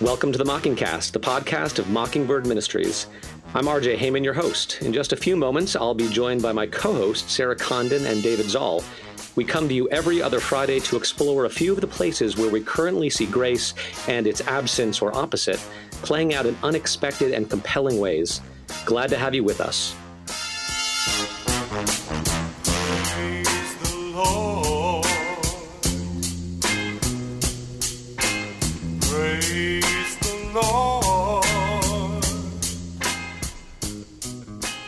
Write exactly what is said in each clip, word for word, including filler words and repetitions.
Welcome to the Mockingcast, the podcast of Mockingbird Ministries. I'm R J. Heyman, your host. In just a few moments, I'll be joined by my co-hosts, Sarah Condon and David Zahl. We come to you every other Friday to explore a few of the places where we currently see grace and its absence or opposite, playing out in unexpected and compelling ways. Glad to have you with us.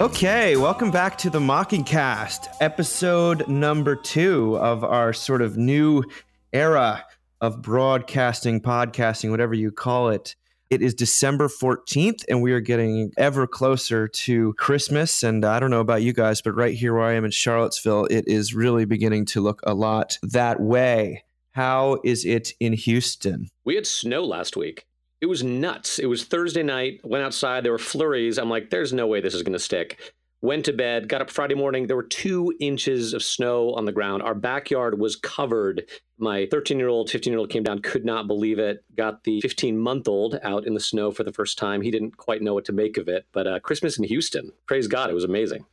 Okay, welcome back to the Mockingcast, episode number two of our sort of new era of broadcasting, podcasting, whatever you call it. It is December fourteenth, and we are getting ever closer to Christmas. And I don't know about you guys, but right here where I am in Charlottesville, it is really beginning to look a lot that way. How is it in Houston? We had snow last week. It was nuts. It was Thursday night. Went outside. There were flurries. I'm like, there's no way this is going to stick. Went to bed. Got up Friday morning. There were two inches of snow on the ground. Our backyard was covered. My thirteen-year-old, fifteen-year-old came down, could not believe it. Got the fifteen-month-old out in the snow for the first time. He didn't quite know what to make of it. But uh, Christmas in Houston, praise God, it was amazing.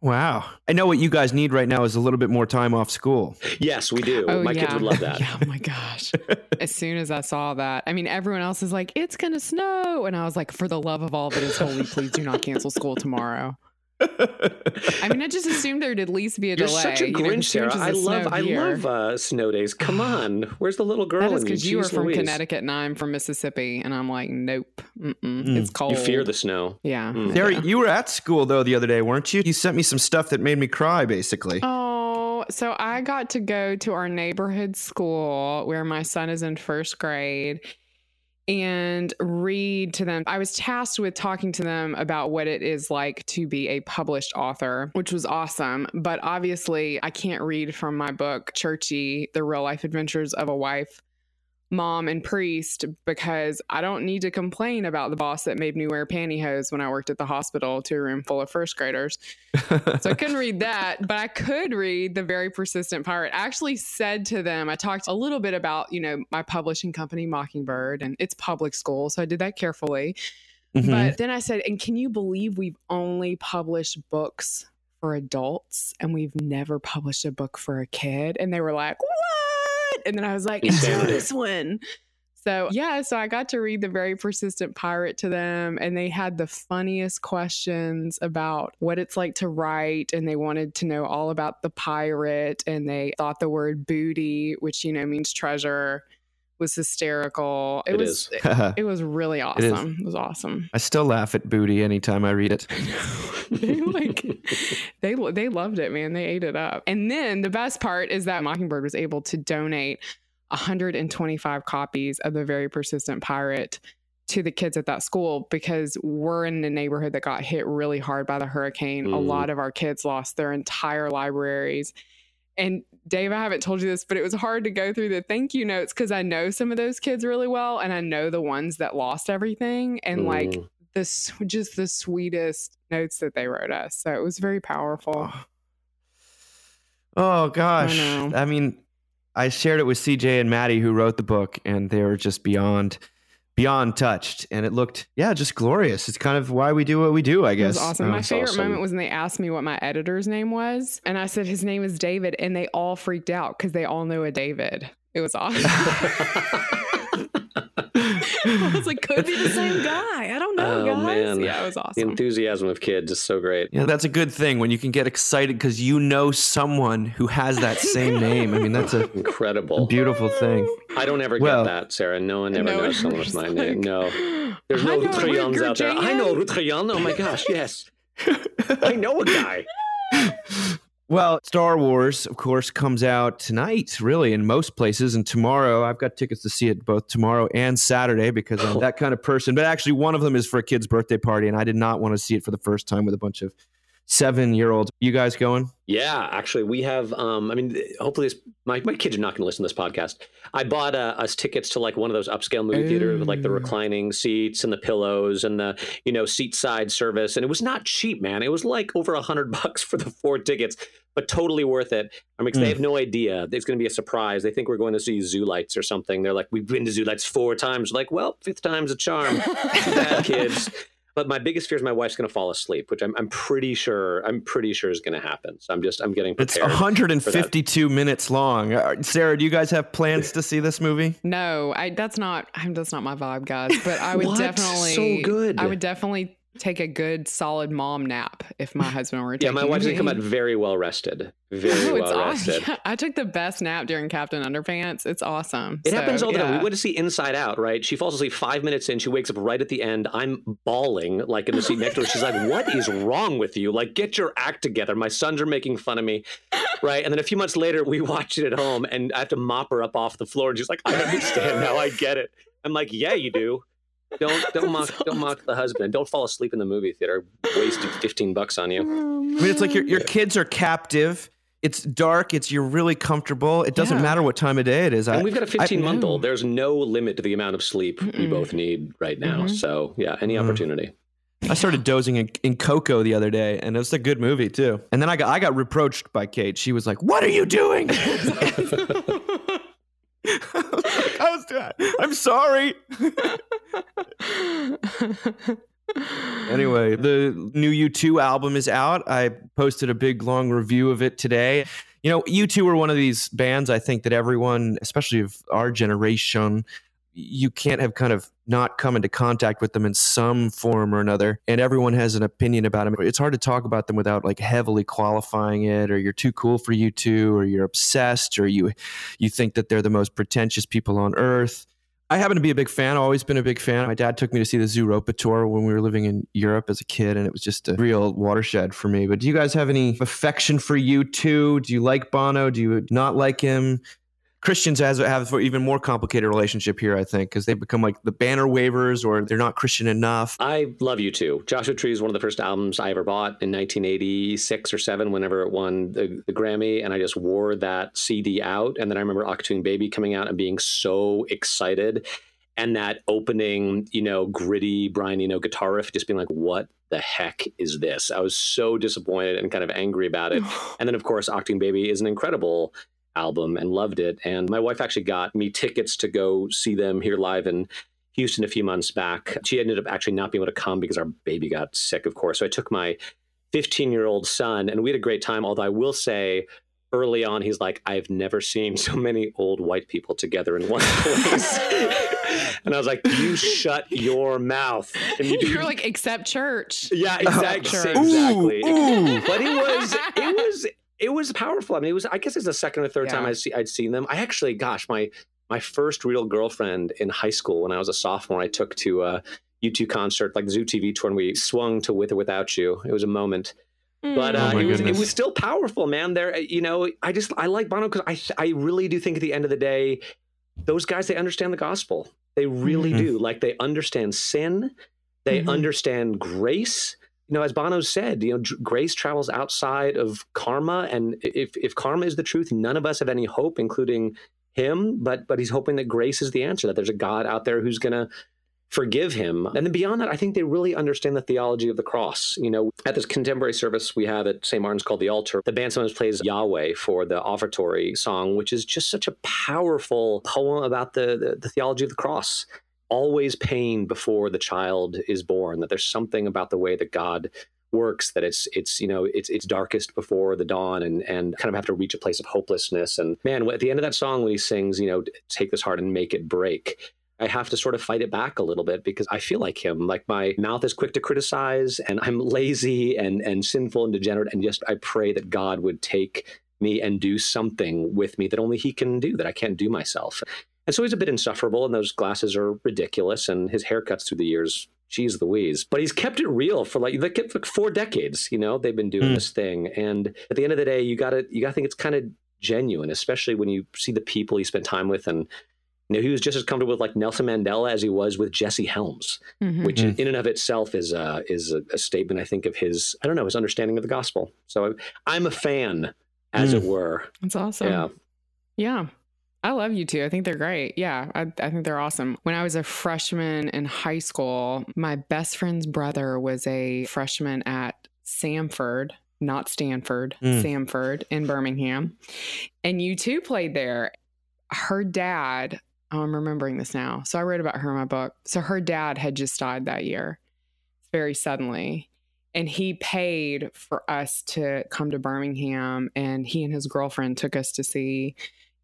Wow. I know what you guys need right now is a little bit more time off school. Yes, we do. Oh, my yeah. kids would love that. Yeah, oh my gosh. As soon as I saw that, I mean, everyone else is like, it's going to snow. And I was like, for the love of all that is holy, please do not cancel school tomorrow. I mean, I just assumed there'd at least be a You're delay. You're such a Grinch, you know, Sarah. I love, I here. love uh, snow days. Come on. Where's the little girl? That is because you are from Louise. Connecticut and I'm from Mississippi. And I'm like, nope. Mm-mm, mm. It's cold. You fear the snow. Yeah. Mm. Sarah, you were at school, though, the other day, weren't you? You sent me some stuff that made me cry, basically. Oh, so I got to go to our neighborhood school where my son is in first grade and read to them. I was tasked with talking to them about what it is like to be a published author, which was awesome. But obviously, I can't read from my book, Churchy, The Real Life Adventures of a Wife, Mom, and Priest, because I don't need to complain about the boss that made me wear pantyhose when I worked at the hospital to a room full of first graders. So I couldn't read that, but I could read The Very Persistent Pirate. I actually said to them, I talked a little bit about, you know, my publishing company, Mockingbird, and it's public school. So I did that carefully. Mm-hmm. But then I said, and can you believe we've only published books for adults and we've never published a book for a kid? And they were like, what? And then I was like, until this one. So yeah, so I got to read The Very Persistent Pirate to them, and they had the funniest questions about what it's like to write, and they wanted to know all about the pirate, and they thought the word booty, which, you know, means treasure, was hysterical. It, it was it, it was really awesome. It, it was awesome. I still laugh at booty anytime I read it. they like they they loved it, man. They ate it up. And then the best part is that Mockingbird was able to donate one hundred twenty-five copies of The Very Persistent Pirate to the kids at that school, because we're in a neighborhood that got hit really hard by the hurricane. Mm. A lot of our kids lost their entire libraries. And Dave, I haven't told you this, but it was hard to go through the thank you notes because I know some of those kids really well, and I know the ones that lost everything, and mm. like this, just the sweetest notes that they wrote us. So it was very powerful. Oh gosh, I, I mean, I shared it with C J and Maddie, who wrote the book, and they were just beyond, beyond touched, and it looked, yeah, just glorious. It's kind of why we do what we do, I guess. It was awesome. Oh, my favorite awesome. moment was when they asked me what my editor's name was, and I said his name is David, and they all freaked out because they all knew a David. It was awesome. I was like, could be the same guy. I don't know, oh, guys. Man. Yeah, it was awesome. The enthusiasm of kids is so great. Yeah, that's a good thing when you can get excited because you know someone who has that same name. I mean, that's a incredible, beautiful thing. I don't ever well, get that, Sarah. No one ever no knows someone with my like, name. No. There's no Rutrians out there. I know Rutrian. Oh my gosh, yes. I know a guy. Well, Star Wars, of course, comes out tonight, really, in most places. And tomorrow, I've got tickets to see it both tomorrow and Saturday because I'm that kind of person. But actually, one of them is for a kid's birthday party, and I did not want to see it for the first time with a bunch of seven-year-old. You guys going? Yeah, actually, we have, um, I mean, hopefully this, my, my kids are not going to listen to this podcast. I bought uh, us tickets to like one of those upscale movie theaters with like the reclining seats and the pillows and the, you know, seat side service. And it was not cheap, man. It was like over a hundred bucks for the four tickets, but totally worth it. I mean, 'cause mm. they have no idea. It's going to be a surprise. They think we're going to see Zoolites or something. They're like, we've been to Zoolites four times. Like, well, fifth time's a charm. Bad kids. But my biggest fear is my wife's going to fall asleep, which I'm, I'm pretty sure, I'm pretty sure is going to happen. So I'm just, I'm getting prepared. It's one hundred fifty-two minutes long. Uh, Sarah, do you guys have plans to see this movie? No, I, that's not, I'm, that's not my vibe, guys, but I would definitely, so good. I would definitely take a good solid mom nap if my husband were taking. Yeah, my wife's going to come out very well rested. Very oh, well awesome. rested. Yeah, I took the best nap during Captain Underpants. It's awesome. It so, happens all the yeah. time. We went to see Inside Out, right? She falls asleep five minutes in. She wakes up right at the end. I'm bawling like in the seat next to her. She's like, what is wrong with you? Like, get your act together. My sons are making fun of me, right? And then a few months later, we watched it at home and I have to mop her up off the floor. And she's like, I understand now. I get it. I'm like, yeah, you do. Don't don't mock don't mock the husband. Don't fall asleep in the movie theater. Wasted fifteen bucks on you. I mean, it's like your your kids are captive. It's dark. It's you're really comfortable. It doesn't yeah. matter what time of day it is. And I, we've got a fifteen month old. There's no limit to the amount of sleep Mm-mm. we both need right now. Mm-hmm. So yeah, any opportunity. I started dozing in, in Coco the other day, and it was a good movie too. And then I got I got reproached by Kate. She was like, "What are you doing?" I was like, I was doing, I'm sorry. Anyway, the new U two album is out. I posted a big long review of it today. You know, U two are one of these bands, I think, that everyone, especially of our generation, you can't have kind of not come into contact with them in some form or another. And everyone has an opinion about them. It's hard to talk about them without like heavily qualifying it, or you're too cool for U two, or you're obsessed, or you, you think that they're the most pretentious people on earth. I happen to be a big fan. I've always been a big fan. My dad took me to see the Zooropa tour when we were living in Europe as a kid, and it was just a real watershed for me. But do you guys have any affection for U two? Do you like Bono? Do you not like him? Christians have an even more complicated relationship here, I think, because they become like the banner wavers, or they're not Christian enough. I love U two. Joshua Tree is one of the first albums I ever bought in nineteen eighty-six or seven, whenever it won the, the Grammy. And I just wore that C D out. And then I remember Octune Baby coming out and being so excited. And that opening, you know, gritty Brian Eno guitar riff, just being like, what the heck is this? I was so disappointed and kind of angry about it. And then, of course, Octune Baby is an incredible album and loved it. And my wife actually got me tickets to go see them here live in Houston a few months back. She ended up actually not being able to come because our baby got sick, of course. So I took my fifteen-year-old son and we had a great time. Although I will say early on, he's like, I've never seen so many old white people together in one place. And I was like, you shut your mouth. And you You're like, except church. Yeah, exactly. Uh, exactly. Ooh, ooh. But it was, it was, It was powerful. I mean, it was, I guess it's the second or third yeah. time I'd, see, I'd seen them. I actually, gosh, my my first real girlfriend in high school when I was a sophomore, I took to a U two concert, like the Zoo T V tour, and we swung to With or Without You. It was a moment. Mm. But uh, oh it, was, it was still powerful, man. There, you know, I just, I like Bono because I, I really do think at the end of the day, those guys, they understand the gospel. They really mm-hmm. do. Like, they understand sin. They mm-hmm. understand grace. You know, as Bono said, you know, grace travels outside of karma. And if, if karma is the truth, none of us have any hope, including him. But but he's hoping that grace is the answer, that there's a God out there who's going to forgive him. And then beyond that, I think they really understand the theology of the cross. You know, at this contemporary service we have at Saint Martin's called The Altar, the band sometimes plays Yahweh for the offertory song, which is just such a powerful poem about the the, the theology of the cross. Always pain before the child is born, that there's something about the way that God works, that it's, it's, you know, it's, it's darkest before the dawn, and, and kind of have to reach a place of hopelessness. And man, at the end of that song, when he sings, you know, take this heart and make it break, I have to sort of fight it back a little bit because I feel like him, like my mouth is quick to criticize and I'm lazy and, and sinful and degenerate. And just, I pray that God would take me and do something with me that only he can do, that I can't do myself. And so he's a bit insufferable, and those glasses are ridiculous, and his haircuts through the years, geez Louise. But he's kept it real for like, they kept like four decades, you know, they've been doing mm. this thing. And at the end of the day, you gotta, you gotta think it's kind of genuine, especially when you see the people he spent time with and You know, he was just as comfortable with like Nelson Mandela as he was with Jesse Helms, mm-hmm. which in and of itself is a, is a, a statement, I think, of his, I don't know, his understanding of the gospel. So I, I'm a fan, as mm. it were. That's awesome. Yeah. Yeah. I love U two. I think they're great. Yeah, I, I think they're awesome. When I was a freshman in high school, my best friend's brother was a freshman at Samford, not Stanford, mm. Samford in Birmingham. And U two played there. Her dad, oh, I'm remembering this now. So I wrote about her in my book. So her dad had just died that year, very suddenly. And he paid for us to come to Birmingham. And he and his girlfriend took us to see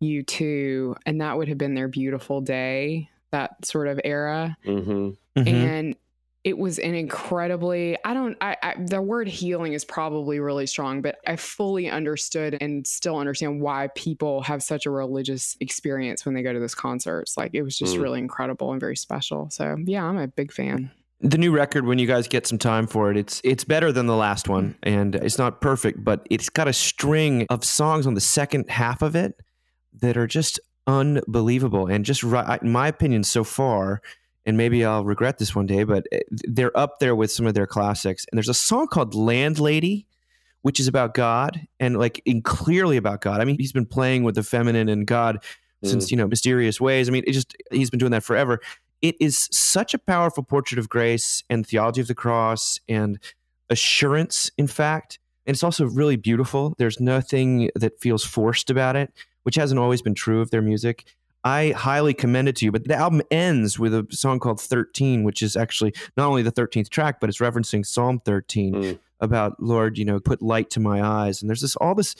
U two, and that would have been their beautiful day, that sort of era. Mm-hmm. Mm-hmm. And it was an incredibly, I don't, I, I, the word healing is probably really strong, but I fully understood and still understand why people have such a religious experience when they go to those concerts. Like, it was just mm. really incredible and very special. So yeah, I'm a big fan. The new record, when you guys get some time for it, it's it's better than the last one, and it's not perfect, but it's got a string of songs on the second half of it that are just unbelievable. And just right, in my opinion so far, and maybe I'll regret this one day, but they're up there with some of their classics. And there's a song called Landlady, which is about God, and like in clearly about God. I mean, he's been playing with the feminine and God mm. since, you know, mysterious ways. I mean, it just, he's been doing that forever. It is such a powerful portrait of grace and theology of the cross and assurance, in fact. And it's also really beautiful. There's nothing that feels forced about it, which hasn't always been true of their music. I highly commend it to you, but the album ends with a song called thirteen, which is actually not only the thirteenth track, but it's referencing Psalm thirteen mm. about, Lord, you know, put light to my eyes. And there's this, all this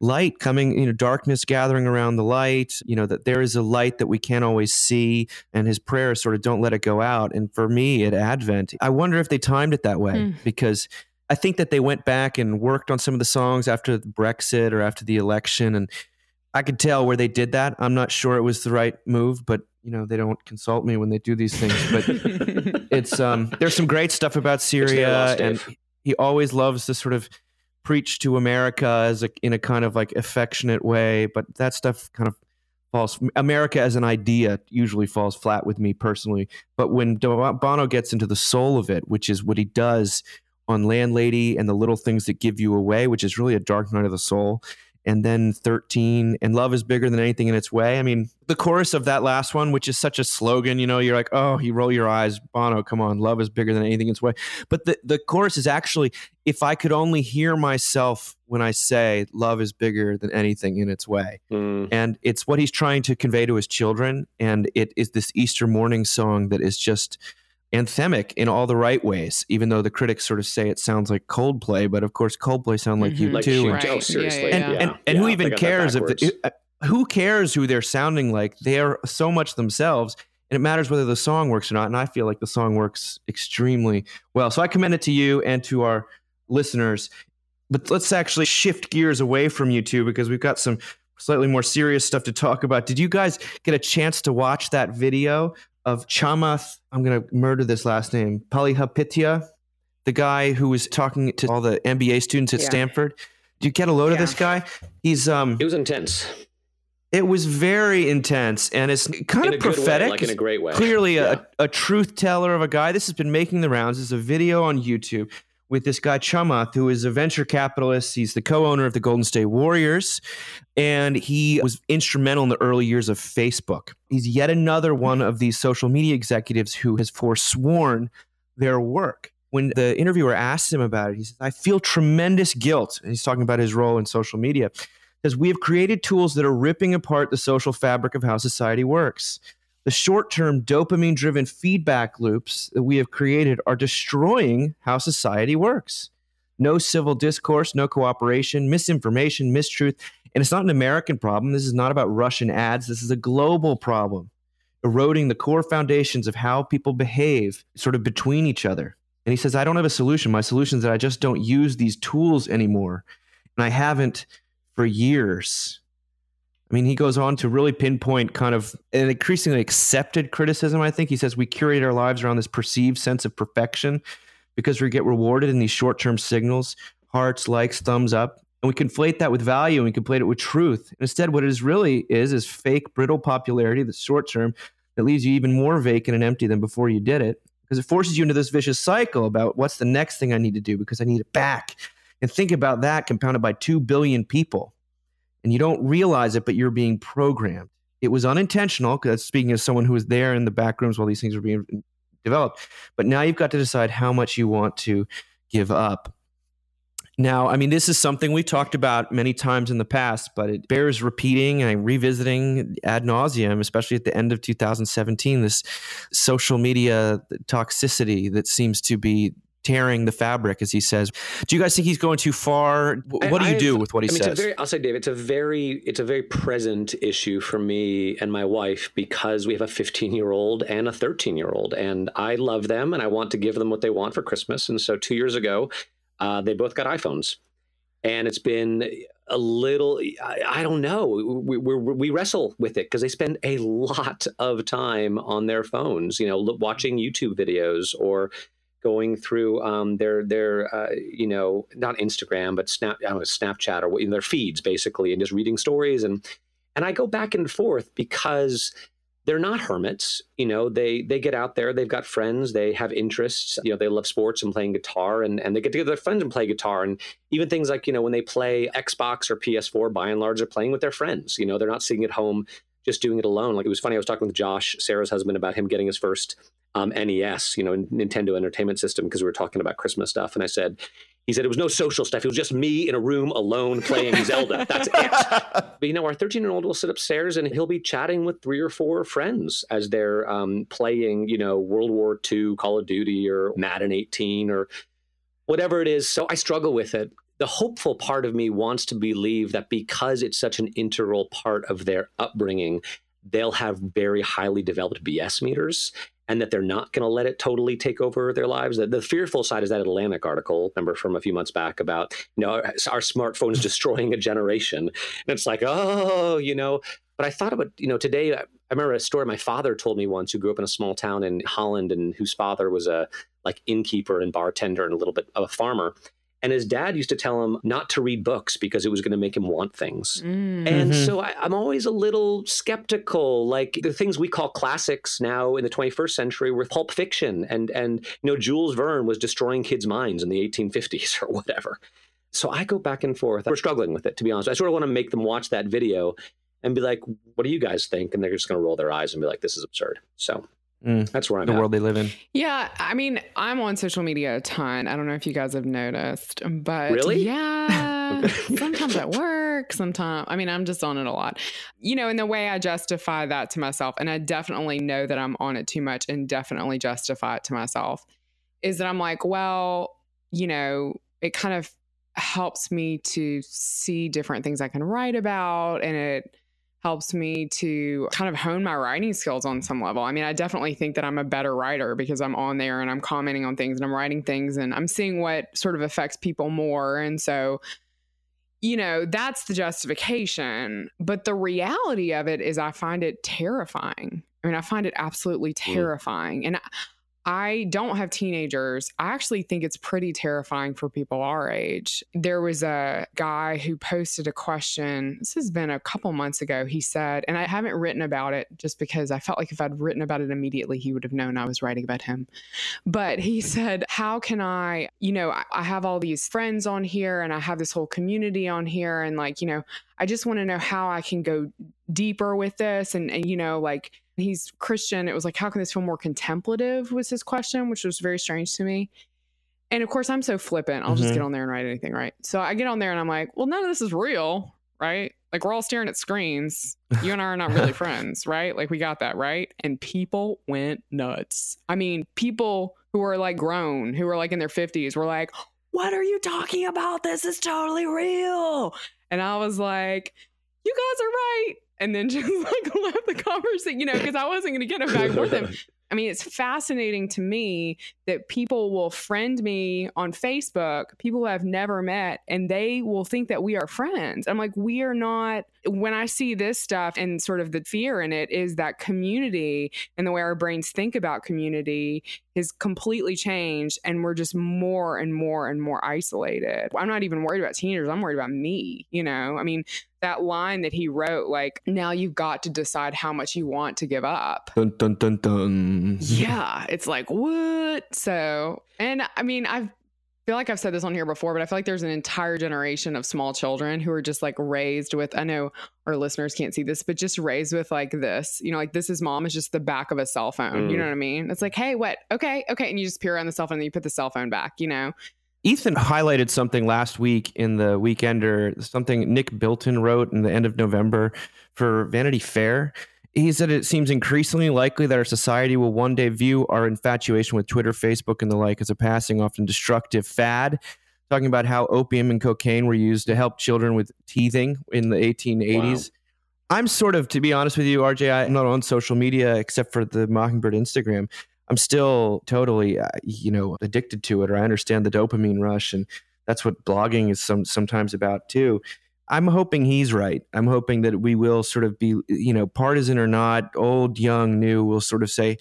light coming, you know, darkness gathering around the light, you know, that there is a light that we can't always see. And his prayer is sort of, don't let it go out. And for me at Advent, I wonder if they timed it that way, mm. because I think that they went back and worked on some of the songs after Brexit or after the election, and I could tell where they did that. I'm not sure it was the right move, but you know, they don't consult me when they do these things. But it's um, there's some great stuff about Syria, and he always loves to sort of preach to America as a, in a kind of like affectionate way. But that stuff kind of falls. America as an idea usually falls flat with me personally. But when Bono gets into the soul of it, which is what he does on Landlady and the little things that give you away, which is really a dark night of the soul. And then thirteen, and love is bigger than anything in its way. I mean, the chorus of that last one, which is such a slogan, you know, you're like, oh, you roll your eyes, Bono, come on, love is bigger than anything in its way. But the, the chorus is actually, if I could only hear myself when I say love is bigger than anything in its way. Mm. And it's what he's trying to convey to his children. And it is this Easter morning song that is just anthemic in all the right ways, even though the critics sort of say it sounds like Coldplay, but of course Coldplay sound like mm-hmm. you like, too. Right. Oh, seriously. And, yeah, yeah. and, and, and yeah, who even cares if the, who cares who they're sounding like? They are so much themselves, and it matters whether the song works or not. And I feel like the song works extremely well. So I commend it to you and to our listeners. But let's actually shift gears away from U two, because we've got some slightly more serious stuff to talk about. Did you guys get a chance to watch that video of Chamath, I'm going to murder this last name, Palihapitiya, the guy who was talking to all the M B A students at yeah. Stanford? Do you get a load yeah. of this guy? He's um, It was intense. It was very intense, and it's kind in of prophetic. Way, like in a great way. Clearly yeah. a, a truth teller of a guy. This has been making the rounds. It's a video on YouTube with this guy Chamath, who is a venture capitalist. He's the co-owner of the Golden State Warriors, and he was instrumental in the early years of Facebook. He's yet another one of these social media executives who has forsworn their work. When the interviewer asked him about it, he says, I feel tremendous guilt. And he's talking about his role in social media. He says, we have created tools that are ripping apart the social fabric of how society works. The short-term dopamine-driven feedback loops that we have created are destroying how society works. No civil discourse, no cooperation, misinformation, mistruth. And it's not an American problem. This is not about Russian ads. This is a global problem, eroding the core foundations of how people behave sort of between each other. And he says, I don't have a solution. My solution is that I just don't use these tools anymore. And I haven't for years. I mean, he goes on to really pinpoint kind of an increasingly accepted criticism, I think. He says, we curate our lives around this perceived sense of perfection because we get rewarded in these short-term signals, hearts, likes, thumbs up, And we conflate that with value and conflate it with truth. And instead, what it is really is, is fake, brittle popularity that's short-term, that leaves you even more vacant and empty than before you did it, because it forces you into this vicious cycle about what's the next thing I need to do because I need it back. And think about that compounded by two billion people. And you don't realize it, but you're being programmed. It was unintentional, because speaking as someone who was there in the back rooms while these things were being developed. But now you've got to decide how much you want to give up. Now, I mean, this is something we've talked about many times in the past, but it bears repeating and revisiting ad nauseum, especially at the end of two thousand seventeen, this social media toxicity that seems to be tearing the fabric, as he says. Do you guys think he's going too far? What do you do with what he I mean, says? It's a very, I'll say, Dave, it's a very, it's a very present issue for me and my wife, because we have a fifteen-year-old and a thirteen-year-old, and I love them and I want to give them what they want for Christmas. And so two years ago, uh, they both got iPhones, and it's been a little, I, I don't know, we, we, we wrestle with it because they spend a lot of time on their phones, you know, watching YouTube videos or going through um, their, their uh, you know, not Instagram, but Snap, I don't know, Snapchat or in their feeds, basically, and just reading stories. And and I go back and forth because they're not hermits. You know, they they get out there. They've got friends. They have interests. You know, they love sports and playing guitar. And, and they get together with their friends and play guitar. And even things like, you know, when they play Xbox or P S four, by and large, they're playing with their friends. You know, they're not sitting at home just doing it alone. Like, it was funny. I was talking with Josh, Sarah's husband, about him getting his first Um, N E S, you know, Nintendo Entertainment System, because we were talking about Christmas stuff. And I said, he said it was no social stuff. It was just me in a room alone playing Zelda. That's it. But, you know, our thirteen-year-old will sit upstairs and he'll be chatting with three or four friends as they're um, playing, you know, World War Two, Call of Duty, or Madden eighteen, or whatever it is. So I struggle with it. The hopeful part of me wants to believe that because it's such an integral part of their upbringing, they'll have very highly developed B S meters, and that they're not going to let it totally take over their lives. The, the fearful side is that Atlantic article, remember, from a few months back about, you know, our, our smartphones destroying a generation. And it's like, oh, you know. But I thought about, you know, today, I, I remember a story my father told me once, who grew up in a small town in Holland, and whose father was a like innkeeper and bartender and a little bit of a farmer. And his dad used to tell him not to read books because it was going to make him want things. Mm-hmm. And so I, I'm always a little skeptical. Like, the things we call classics now in the twenty-first century were pulp fiction. And, and you know, Jules Verne was destroying kids' minds in the eighteen fifties or whatever. So I go back and forth. We're struggling with it, to be honest. I sort of want to make them watch that video and be like, what do you guys think? And they're just going to roll their eyes and be like, this is absurd. So... Mm, that's where I'm the at. World they live in. Yeah. I mean, I'm on social media a ton. I don't know if you guys have noticed, but really? Yeah, sometimes at work, sometimes, I mean, I'm just on it a lot, you know, in the way I justify that to myself. And I definitely know that I'm on it too much and definitely justify it to myself, is that I'm like, well, you know, it kind of helps me to see different things I can write about. And it helps me to kind of hone my writing skills on some level. I mean, I definitely think that I'm a better writer because I'm on there and I'm commenting on things and I'm writing things and I'm seeing what sort of affects people more. And so, you know, that's the justification. But the reality of it is I find it terrifying. I mean, I find it absolutely terrifying. Mm. And I don't have teenagers. I actually think it's pretty terrifying for people our age. There was a guy who posted a question. This has been a couple months ago. He said, and I haven't written about it just because I felt like if I'd written about it immediately, he would have known I was writing about him. But he said, how can I, you know, I have all these friends on here and I have this whole community on here. And like, you know, I just want to know how I can go deeper with this. And, and you know, like, he's Christian. It was like, how can this feel more contemplative was his question, which was very strange to me. And of course, I'm so flippant. I'll mm-hmm. just get on there and write anything, right? So I get on there and I'm like, well, none of this is real, right? Like, we're all staring at screens. You and I are not really friends, right? Like, we got that, right? And people went nuts. I mean, people who are like grown, who are like in their fifties were like, what are you talking about? This is totally real. And I was like, you guys are right. And then just like left the conversation, you know, because I wasn't going to get him back with him. I mean, it's fascinating to me that people will friend me on Facebook, people I've never met, and they will think that we are friends. I'm like, we are not. When I see this stuff and sort of the fear in it is that community and the way our brains think about community has completely changed. And we're just more and more and more isolated. I'm not even worried about teenagers. I'm worried about me, you know? I mean, that line that he wrote, like, now you've got to decide how much you want to give up. Dun, dun, dun, dun. Yeah. It's like, what? So, and I mean, I've, I feel like I've said this on here before, but I feel like there's an entire generation of small children who are just like raised with, I know our listeners can't see this, but just raised with like this, you know, like this is mom is just the back of a cell phone. Mm. You know what I mean? It's like, hey, what? Okay. Okay. And you just peer on the cell phone and you put the cell phone back, you know? Ethan highlighted something last week in the Weekender, something Nick Bilton wrote in the end of November for Vanity Fair. He said it seems increasingly likely that our society will one day view our infatuation with Twitter, Facebook, and the like as a passing, often destructive fad. Talking about how opium and cocaine were used to help children with teething in the eighteen eighties. Wow. I'm sort of, to be honest with you, R J, I'm not on social media except for the Mockingbird Instagram. I'm still totally, uh, you know, addicted to it, or I understand the dopamine rush, and that's what blogging is some, sometimes about too. I'm hoping he's right. I'm hoping that we will sort of be, you know, partisan or not, old, young, new, we'll sort of say,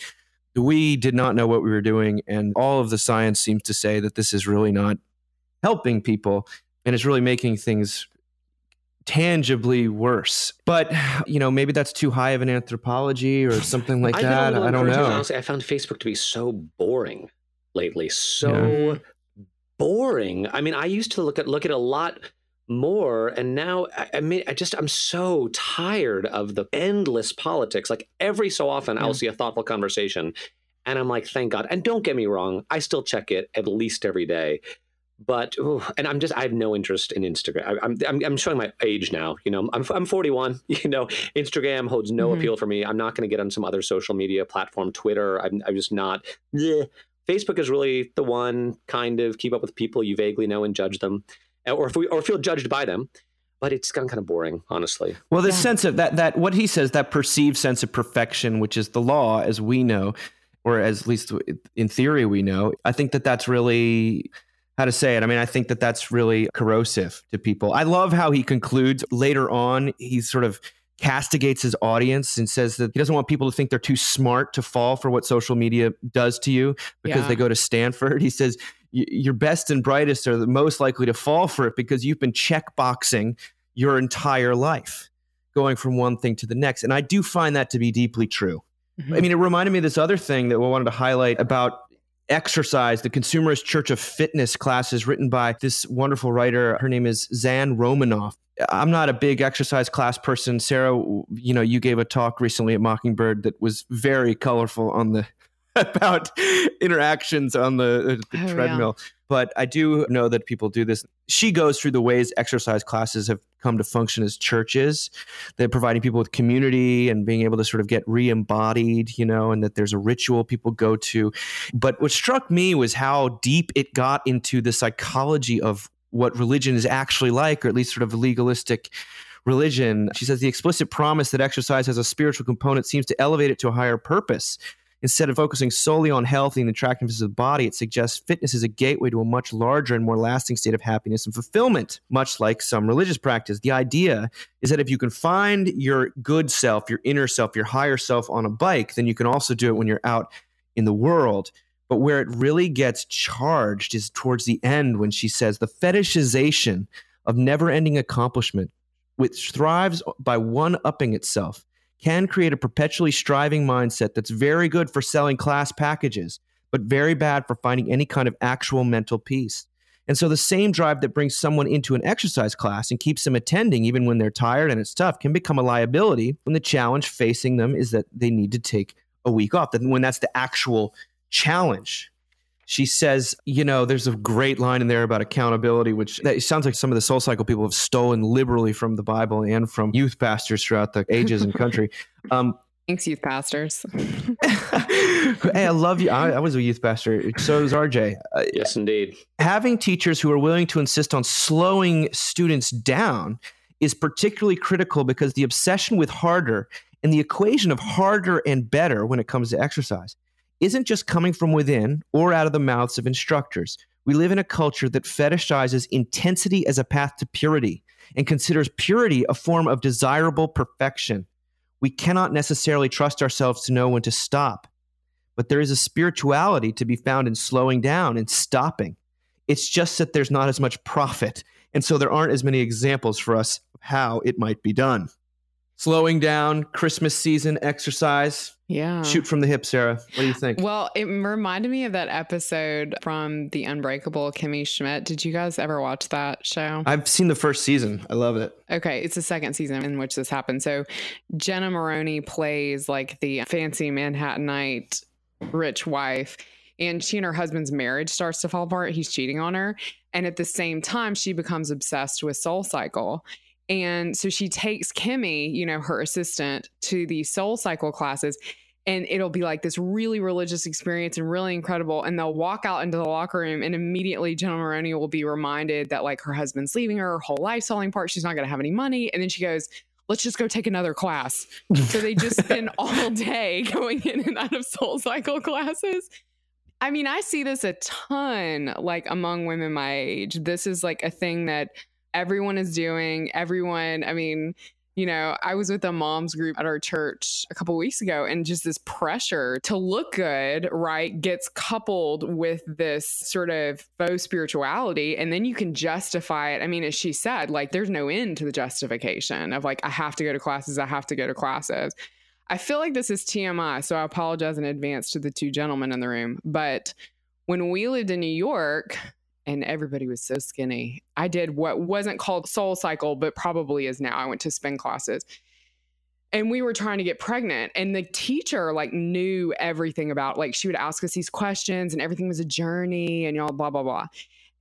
we did not know what we were doing. And all of the science seems to say that this is really not helping people. And it's really making things tangibly worse. But, you know, maybe that's too high of an anthropology or something like that. I don't know. Honestly, I found Facebook to be so boring lately. So yeah. boring. I mean, I used to look at look at a lot... more. And now, I mean, I just, I'm so tired of the endless politics. Like every so often yeah. I'll see a thoughtful conversation and I'm like, thank God. And don't get me wrong, I still check it at least every day. But, ooh, and I'm just, I have no interest in Instagram. I, I'm, I'm I'm showing my age now, you know, I'm I'm forty-one, you know, Instagram holds no mm-hmm. appeal for me. I'm not going to get on some other social media platform, Twitter. I'm, I'm just not. Bleh. Facebook is really the one kind of keep up with people you vaguely know and judge them. Or if we, or feel judged by them, but it's gotten kind of boring, honestly. Well, the yeah. sense of that, that what he says, that perceived sense of perfection, which is the law as we know, or as at least in theory we know, I think that that's really, how to say it. I mean, I think that that's really corrosive to people. I love how he concludes later on, he sort of castigates his audience and says that he doesn't want people to think they're too smart to fall for what social media does to you because yeah. they go to Stanford. He says, your best and brightest are the most likely to fall for it because you've been checkboxing your entire life, going from one thing to the next. And I do find that to be deeply true. Mm-hmm. I mean, it reminded me of this other thing that we wanted to highlight about exercise, the Consumerist Church of Fitness classes written by this wonderful writer. Her name is Zan Romanoff. I'm not a big exercise class person. Sarah, you know, you gave a talk recently at Mockingbird that was very colorful on the about interactions on the, the oh, treadmill. Yeah. But I do know that people do this. She goes through the ways exercise classes have come to function as churches. They're providing people with community and being able to sort of get re-embodied, you know, and that there's a ritual people go to. But what struck me was how deep it got into the psychology of what religion is actually like, or at least sort of a legalistic religion. She says the explicit promise that exercise has a spiritual component seems to elevate it to a higher purpose. Instead of focusing solely on health and the attractiveness of the body, it suggests fitness is a gateway to a much larger and more lasting state of happiness and fulfillment, much like some religious practice. The idea is that if you can find your good self, your inner self, your higher self on a bike, then you can also do it when you're out in the world. But where it really gets charged is towards the end when she says the fetishization of never-ending accomplishment, which thrives by one-upping itself, can create a perpetually striving mindset that's very good for selling class packages, but very bad for finding any kind of actual mental peace. And so the same drive that brings someone into an exercise class and keeps them attending even when they're tired and it's tough can become a liability when the challenge facing them is that they need to take a week off, when that's the actual challenge. She says, you know, there's a great line in there about accountability, which that sounds like some of the SoulCycle people have stolen liberally from the Bible and from youth pastors throughout the ages and country. Um, Thanks, youth pastors. Hey, I love you. I, I was a youth pastor. So was R J. Uh, yes, indeed. Having teachers who are willing to insist on slowing students down is particularly critical because the obsession with harder and the equation of harder and better when it comes to exercise isn't just coming from within or out of the mouths of instructors. We live in a culture that fetishizes intensity as a path to purity and considers purity a form of desirable perfection. We cannot necessarily trust ourselves to know when to stop, but there is a spirituality to be found in slowing down and stopping. It's just that there's not as much profit, and so there aren't as many examples for us of how it might be done. Slowing down, Christmas season, exercise. Yeah. Shoot from the hip, Sarah. What do you think? Well, it reminded me of that episode from The Unbreakable, Kimmy Schmidt. Did you guys ever watch that show? I've seen the first season. I love it. Okay. It's the second season in which this happened. So Jenna Moroni plays like the fancy Manhattanite rich wife, and she and her husband's marriage starts to fall apart. He's cheating on her. And at the same time, she becomes obsessed with SoulCycle. And so she takes Kimmy, you know, her assistant, to the SoulCycle classes, and it'll be like this really religious experience and really incredible. And they'll walk out into the locker room, and immediately Jenna Moroni will be reminded that like her husband's leaving her, her whole life's falling apart, she's not going to have any money. And then she goes, let's just go take another class. So they just spend all day going in and out of SoulCycle classes. I mean, I see this a ton, like among women my age. This is like a thing that everyone is doing. Everyone, I mean, you know, I was with a mom's group at our church a couple of weeks ago, and just this pressure to look good, right, gets coupled with this sort of faux spirituality. And then you can justify it. I mean, as she said, like, there's no end to the justification of like, I have to go to classes. I have to go to classes. I feel like this is T M I, so I apologize in advance to the two gentlemen in the room. But when we lived in New York, and everybody was so skinny, I did what wasn't called SoulCycle, but probably is now. I went to spin classes, and we were trying to get pregnant, and the teacher like knew everything about, like she would ask us these questions, and everything was a journey and y'all, blah, blah, blah.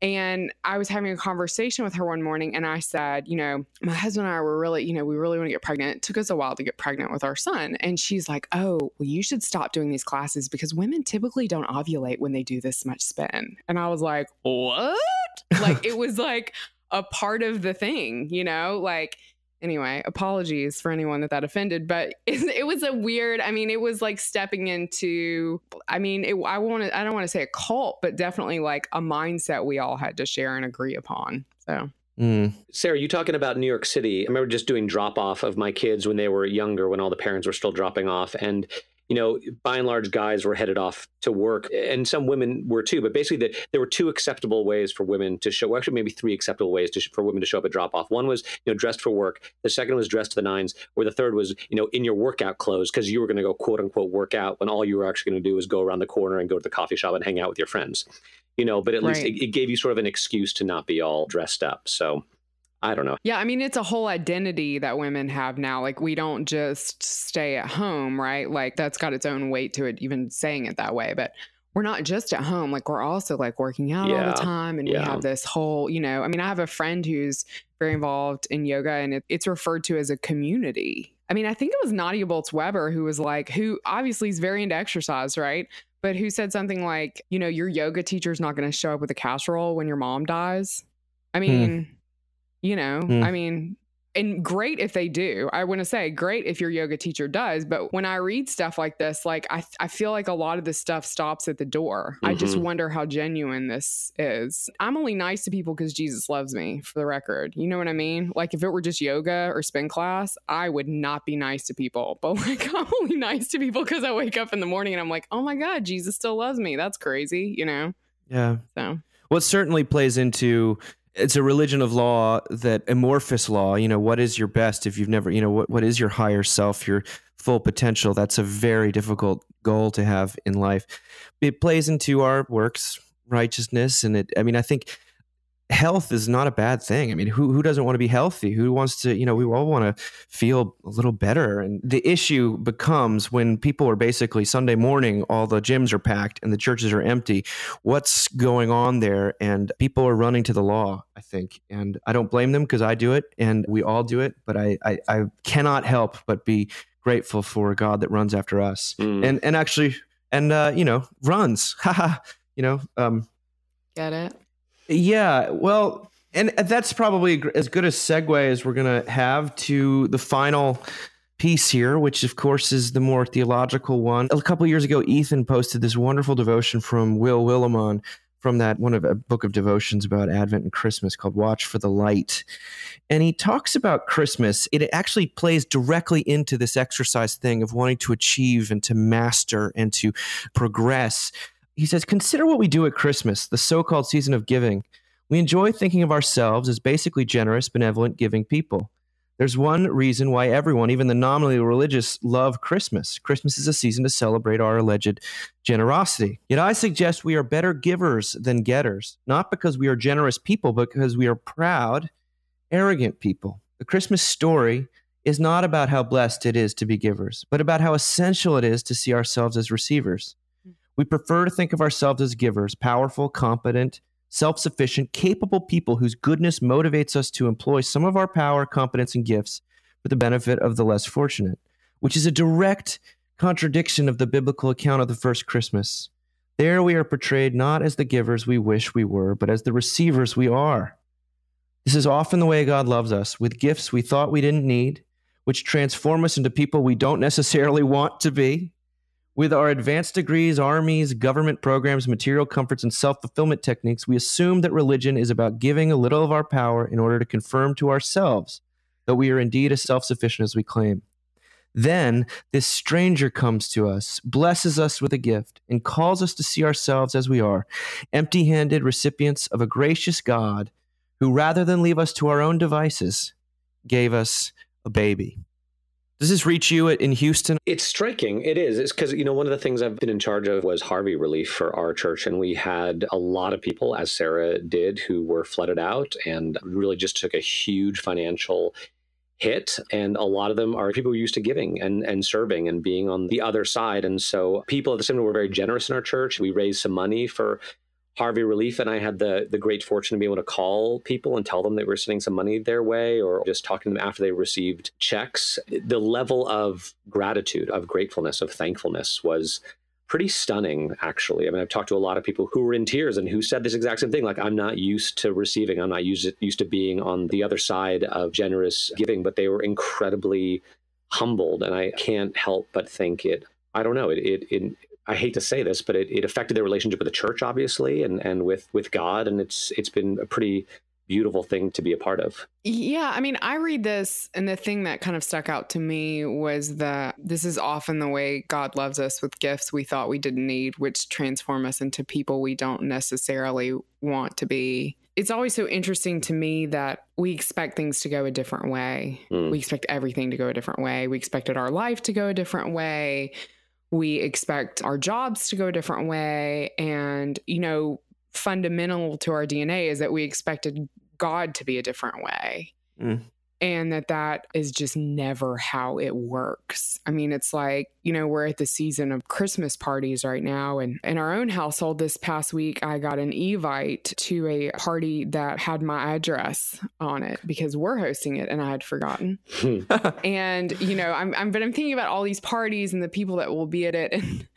And I was having a conversation with her one morning, and I said, you know, my husband and I were really, you know, we really want to get pregnant. It took us a while to get pregnant with our son. And she's like, oh, well, you should stop doing these classes because women typically don't ovulate when they do this much spin. And I was like, what? Like, it was like a part of the thing, you know, like, anyway, apologies for anyone that that offended, but it, it was a weird, I mean, it was like stepping into, I mean, it, I want to, I don't want to say a cult, but definitely like a mindset we all had to share and agree upon. So. Mm. Sarah, you talking about New York City. I remember just doing drop off of my kids when they were younger, when all the parents were still dropping off. And, you know, by and large, guys were headed off to work, and some women were too. But basically, the, there were two acceptable ways for women to show, well, actually maybe three acceptable ways to, for women to show up at drop-off. One was, you know, dressed for work. The second was dressed to the nines, or the third was, you know, in your workout clothes, because you were going to go quote unquote work out when all you were actually going to do was go around the corner and go to the coffee shop and hang out with your friends, you know. But at right. least it, it gave you sort of an excuse to not be all dressed up. So. I don't know. Yeah. I mean, it's a whole identity that women have now. Like, we don't just stay at home, right? Like, that's got its own weight to it, even saying it that way. But we're not just at home. Like, we're also like working out yeah. all the time. And yeah. we have this whole, you know, I mean, I have a friend who's very involved in yoga, and it, it's referred to as a community. I mean, I think it was Nadia Bolz-Weber who was like, who obviously is very into exercise, right? But who said something like, you know, your yoga teacher's not going to show up with a casserole when your mom dies. I mean... Hmm. You know, mm. I mean, and great if they do. I want to say great if your yoga teacher does. But when I read stuff like this, like I, I feel like a lot of this stuff stops at the door. Mm-hmm. I just wonder how genuine this is. I'm only nice to people because Jesus loves me, for the record. You know what I mean? Like, if it were just yoga or spin class, I would not be nice to people. But like, I'm only nice to people because I wake up in the morning and I'm like, oh, my God, Jesus still loves me. That's crazy. You know? Yeah. So well, it certainly plays into... It's a religion of law, that amorphous law, you know, what is your best if you've never, you know, what, what is your higher self, your full potential? That's a very difficult goal to have in life. It plays into our works, righteousness. And it, I mean, I think health is not a bad thing. I mean, who, who doesn't want to be healthy? Who wants to, you know, we all want to feel a little better. And the issue becomes when people are basically Sunday morning, all the gyms are packed and the churches are empty. What's going on there? And people are running to the law, I think. And I don't blame them because I do it and we all do it. But I, I, I cannot help but be grateful for a God that runs after us mm. and, and actually, and, uh, you know, runs, haha, you know, um, get it. Yeah, well, and that's probably as good a segue as we're going to have to the final piece here, which of course is the more theological one. A couple of years ago, Ethan posted this wonderful devotion from Will Willimon from that one of a book of devotions about Advent and Christmas called Watch for the Light. And he talks about Christmas. It actually plays directly into this exercise thing of wanting to achieve and to master and to progress. He says, consider what we do at Christmas, the so-called season of giving. We enjoy thinking of ourselves as basically generous, benevolent, giving people. There's one reason why everyone, even the nominally religious, love Christmas. Christmas is a season to celebrate our alleged generosity. Yet I suggest we are better givers than getters, not because we are generous people, but because we are proud, arrogant people. The Christmas story is not about how blessed it is to be givers, but about how essential it is to see ourselves as receivers. We prefer to think of ourselves as givers, powerful, competent, self-sufficient, capable people whose goodness motivates us to employ some of our power, competence, and gifts for the benefit of the less fortunate, which is a direct contradiction of the biblical account of the first Christmas. There we are portrayed not as the givers we wish we were, but as the receivers we are. This is often the way God loves us, with gifts we thought we didn't need, which transform us into people we don't necessarily want to be. With our advanced degrees, armies, government programs, material comforts, and self-fulfillment techniques, we assume that religion is about giving a little of our power in order to confirm to ourselves that we are indeed as self-sufficient as we claim. Then this stranger comes to us, blesses us with a gift, and calls us to see ourselves as we are, empty-handed recipients of a gracious God who, rather than leave us to our own devices, gave us a baby. Does this reach you in Houston? It's striking. It is. It's because, you know, one of the things I've been in charge of was Harvey Relief for our church. And we had a lot of people, as Sarah did, who were flooded out and really just took a huge financial hit. And a lot of them are people who are used to giving and, and serving and being on the other side. And so people at the seminary were very generous in our church. We raised some money for Harvey Relief, and I had the the great fortune to be able to call people and tell them that we were sending some money their way, or just talking to them after they received checks. The level of gratitude, of gratefulness, of thankfulness was pretty stunning, actually. I mean, I've talked to a lot of people who were in tears and who said this exact same thing, like, I'm not used to receiving, I'm not used, used to being on the other side of generous giving, but they were incredibly humbled. And I can't help but think it, I don't know, it it, it I hate to say this, but it, it affected their relationship with the church, obviously, and, and with, with God. And it's it's been a pretty beautiful thing to be a part of. Yeah. I mean, I read this, and the thing that kind of stuck out to me was that this is often the way God loves us, with gifts we thought we didn't need, which transform us into people we don't necessarily want to be. It's always so interesting to me that we expect things to go a different way. Mm. We expect everything to go a different way. We expected our life to go a different way. We expect our jobs to go a different way. And, you know, fundamental to our D N A is that we expected God to be a different way. Mm. And that that is just never how it works. I mean, it's like, you know, we're at the season of Christmas parties right now. And in our own household this past week, I got an Evite to a party that had my address on it because we're hosting it and I had forgotten. And, you know, I'm, I'm, but I'm thinking about all these parties and the people that will be at it. And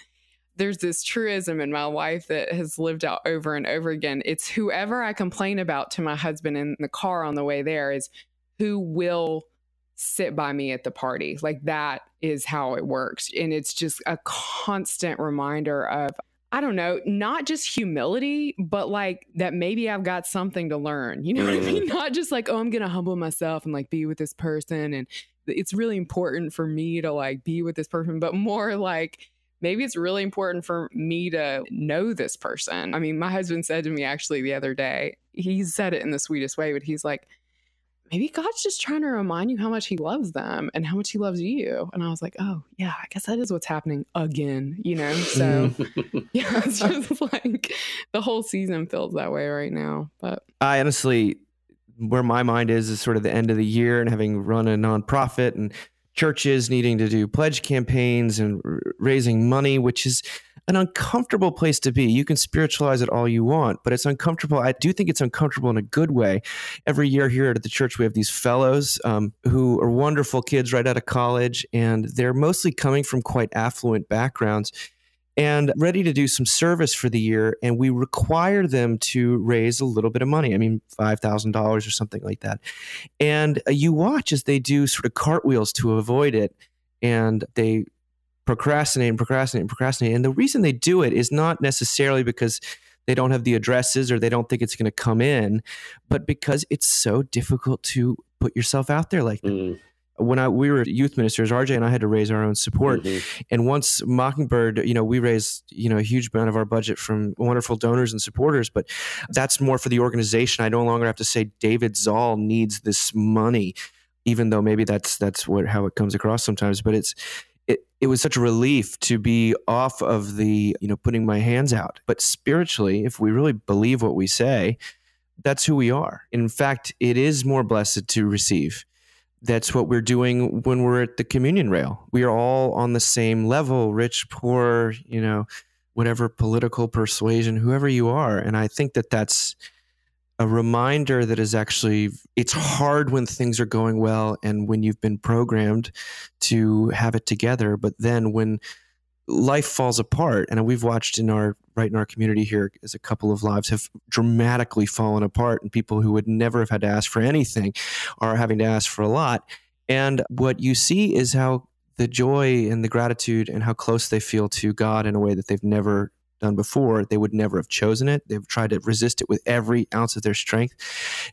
there's this truism in my life that has lived out over and over again. It's whoever I complain about to my husband in the car on the way there is who will sit by me at the party. Like, that is how it works. And it's just a constant reminder of, I don't know, not just humility, but like that maybe I've got something to learn. You know mm. what I mean? Not just like, oh, I'm going to humble myself and like be with this person. And it's really important for me to like be with this person, but more like, maybe it's really important for me to know this person. I mean, my husband said to me actually the other day, he said it in the sweetest way, but he's like, maybe God's just trying to remind you how much he loves them and how much he loves you. And I was like, oh, yeah, I guess that is what's happening again, you know? So, yeah, it's just like the whole season feels that way right now. But I honestly, where my mind is, is sort of the end of the year and having run a nonprofit and churches needing to do pledge campaigns and r- raising money, which is an uncomfortable place to be. You can spiritualize it all you want, but it's uncomfortable. I do think it's uncomfortable in a good way. Every year here at the church, we have these fellows um, who are wonderful kids right out of college, and they're mostly coming from quite affluent backgrounds and ready to do some service for the year. And we require them to raise a little bit of money. I mean, five thousand dollars or something like that. And you watch as they do sort of cartwheels to avoid it. and they procrastinate and procrastinate and procrastinate. And the reason they do it is not necessarily because they don't have the addresses or they don't think it's going to come in, but because it's so difficult to put yourself out there like that. Mm. When I we were youth ministers, R J and I had to raise our own support. Mm-hmm. And once Mockingbird, you know, we raised, you know, a huge amount of our budget from wonderful donors and supporters, but that's more for the organization. I no longer have to say David Zahl needs this money, even though maybe that's that's what how it comes across sometimes. But it's it it was such a relief to be off of the, you know, putting my hands out. But spiritually, if we really believe what we say, that's who we are. In fact, it is more blessed to receive. That's what we're doing when we're at the communion rail. We are all on the same level, rich, poor, you know, whatever political persuasion, whoever you are. And I think that that's a reminder that is actually, it's hard when things are going well and when you've been programmed to have it together. But then when life falls apart, and we've watched in our, right in our community here, as a couple of lives have dramatically fallen apart, and people who would never have had to ask for anything are having to ask for a lot. And what you see is how the joy and the gratitude and how close they feel to God in a way that they've never done before. They would never have chosen it. They've tried to resist it with every ounce of their strength.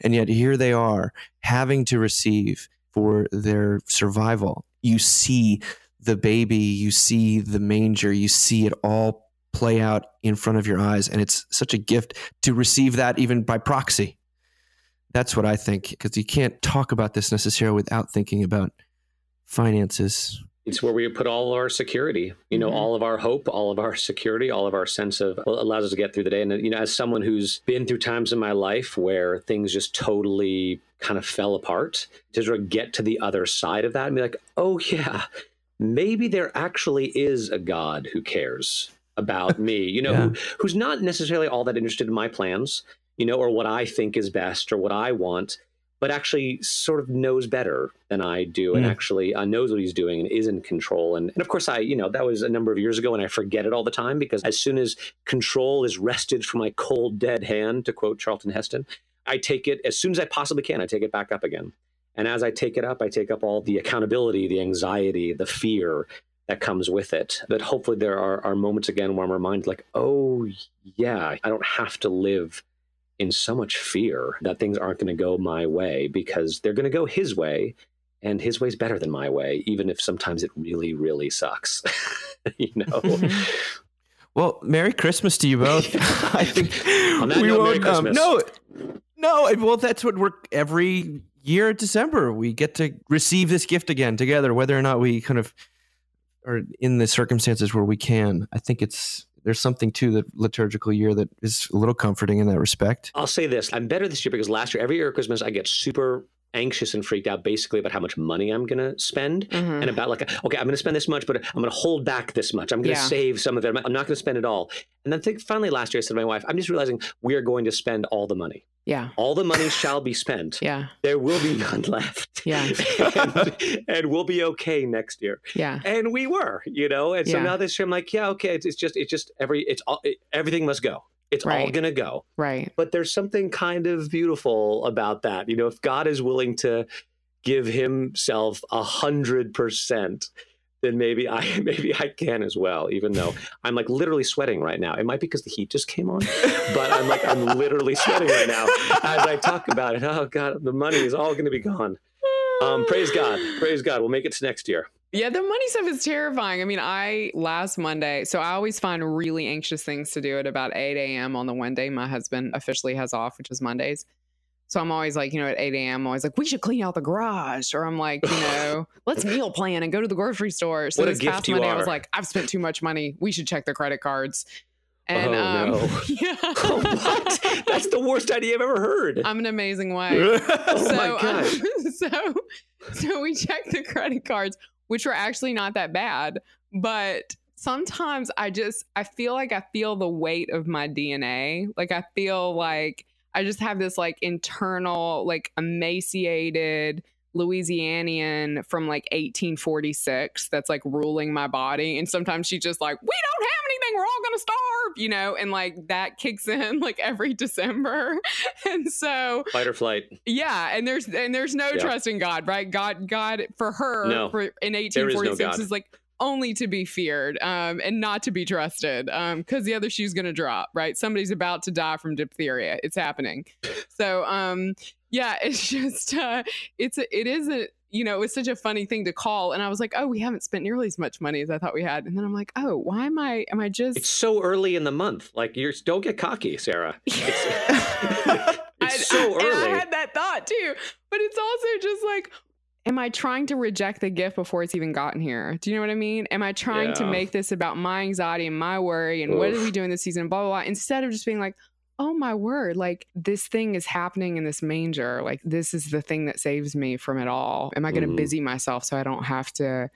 And yet here they are having to receive for their survival. You see the baby, you see the manger, you see it all play out in front of your eyes. And it's such a gift to receive that even by proxy. That's what I think, because you can't talk about this necessarily without thinking about finances. It's where we put all our security, you know, mm-hmm. all of our hope, all of our security, all of our sense of well, allows us to get through the day. And, you know, as someone who's been through times in my life where things just totally kind of fell apart, to sort of get to the other side of that and be like, oh, yeah, maybe there actually is a God who cares about me, you know, yeah. who, who's not necessarily all that interested in my plans, you know, or what I think is best or what I want, but actually sort of knows better than I do and mm. actually uh, knows what he's doing and is in control. And, and of course, I, you know, that was a number of years ago, and I forget it all the time, because as soon as control is wrested from my cold, dead hand, to quote Charlton Heston, I take it as soon as I possibly can, I take it back up again. And as I take it up, I take up all the accountability, the anxiety, the fear that comes with it. But hopefully there are, are moments again where I'm reminded, like, oh, yeah, I don't have to live in so much fear that things aren't going to go my way, because they're going to go his way. And his way's better than my way, even if sometimes it really, really sucks, you know? Well, Merry Christmas to you both. I think On that we note, won't, Merry Christmas. Um, no, no. Well, that's what we're every year, December, we get to receive this gift again together, whether or not we kind of are in the circumstances where we can. I think it's there's something to the liturgical year that is a little comforting in that respect. I'll say this. I'm better this year, because last year, every year at Christmas, I get super anxious and freaked out basically about how much money I'm going to spend mm-hmm. and about like, okay, I'm going to spend this much, but I'm going to hold back this much. I'm going to yeah. save some of it. I'm not going to spend it all. And then I think finally last year, I said to my wife, I'm just realizing we are going to spend all the money. Yeah. All the money shall be spent. Yeah. There will be none left. Yeah. and, and we'll be okay next year. Yeah. And we were, you know, and so yeah. now this year I'm like, yeah, okay. It's, it's just, it's just every, it's all, it, everything must go. It's right. all going to go. Right. But there's something kind of beautiful about that. You know, if God is willing to give himself a hundred percent, then maybe I, maybe I can as well, even though I'm like literally sweating right now. It might be because the heat just came on, but I'm like, I'm literally sweating right now as I talk about it. Oh God, the money is all going to be gone. Um, praise God. Praise God. We'll make it to next year. Yeah, the money stuff is terrifying. I mean, I last Monday, so I always find really anxious things to do at about eight a.m. on the one day my husband officially has off, which is Mondays. So I'm always like, you know, at eight a.m., I'm always like, we should clean out the garage. Or I'm like, you know, let's meal plan and go to the grocery store. So what this past Monday, are. I was like, I've spent too much money. We should check their credit cards. And, oh, um, no. Yeah. Oh, what? That's the worst idea I've ever heard. I'm an amazing wife. oh, so, my gosh. Um, so, so we checked the credit cards, which were actually not that bad. But sometimes I just, I feel like I feel the weight of my D N A. Like I feel like I just have this like internal, like emaciated, Louisianian from like eighteen forty-six that's like ruling my body. And sometimes she's just like, we don't have anything, we're all gonna starve, you know, and like that kicks in like every December. And so fight or flight. Yeah. And there's and there's no yeah. trust in God, right? God God for her no, for, in eighteen forty-six there is, no is like only to be feared um, and not to be trusted um, because the other shoe's going to drop, right? Somebody's about to die from diphtheria. It's happening. So, um, yeah, it's just, uh, it's, a, it is a, you know, it's such a funny thing to call. And I was like, oh, we haven't spent nearly as much money as I thought we had. And then I'm like, oh, why am I, am I just. It's so early in the month. Like, you're don't get cocky, Sarah. It's, it's so early. And I had that thought too, but it's also just like, am I trying to reject the gift before it's even gotten here? Do you know what I mean? Am I trying yeah. to make this about my anxiety and my worry and Oof. what are we doing this season? Blah, blah, blah. Instead of just being like, oh my word, like this thing is happening in this manger. Like this is the thing that saves me from it all. Am I going to mm. busy myself so I don't have to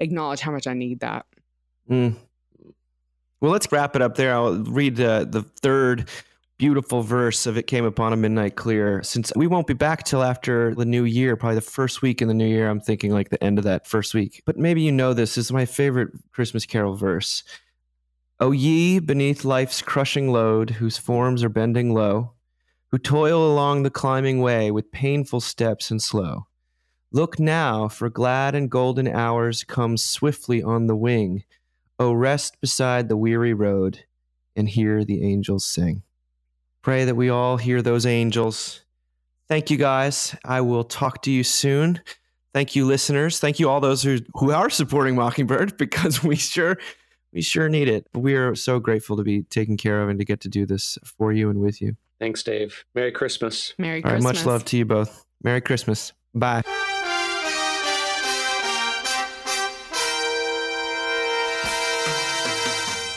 acknowledge how much I need that? Mm. Well, let's wrap it up there. I'll read uh, the third beautiful verse of It Came Upon a Midnight Clear. Since we won't be back till after the new year, probably the first week in the new year, I'm thinking like the end of that first week. But maybe you know this, this is my favorite Christmas Carol verse. O ye beneath life's crushing load, whose forms are bending low, who toil along the climbing way with painful steps and slow. Look now, for glad and golden hours come swiftly on the wing. O rest beside the weary road and hear the angels sing. Pray that we all hear those angels. Thank you, guys. I will talk to you soon. Thank you, listeners. Thank you all those who, who are supporting Mockingbird, because we sure we sure need it. We are so grateful to be taken care of and to get to do this for you and with you. Thanks, Dave. Merry Christmas. Merry Christmas. All right, much love to you both. Merry Christmas. Bye.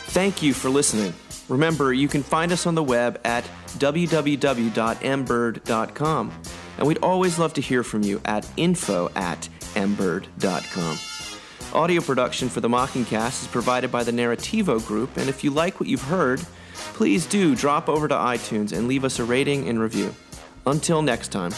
Thank you for listening. Remember, you can find us on the web at w w w dot m bird dot com. And we'd always love to hear from you at info at m bird dot com. Audio production for the Mockingcast is provided by the Narrativo Group. And if you like what you've heard, please do drop over to iTunes and leave us a rating and review. Until next time.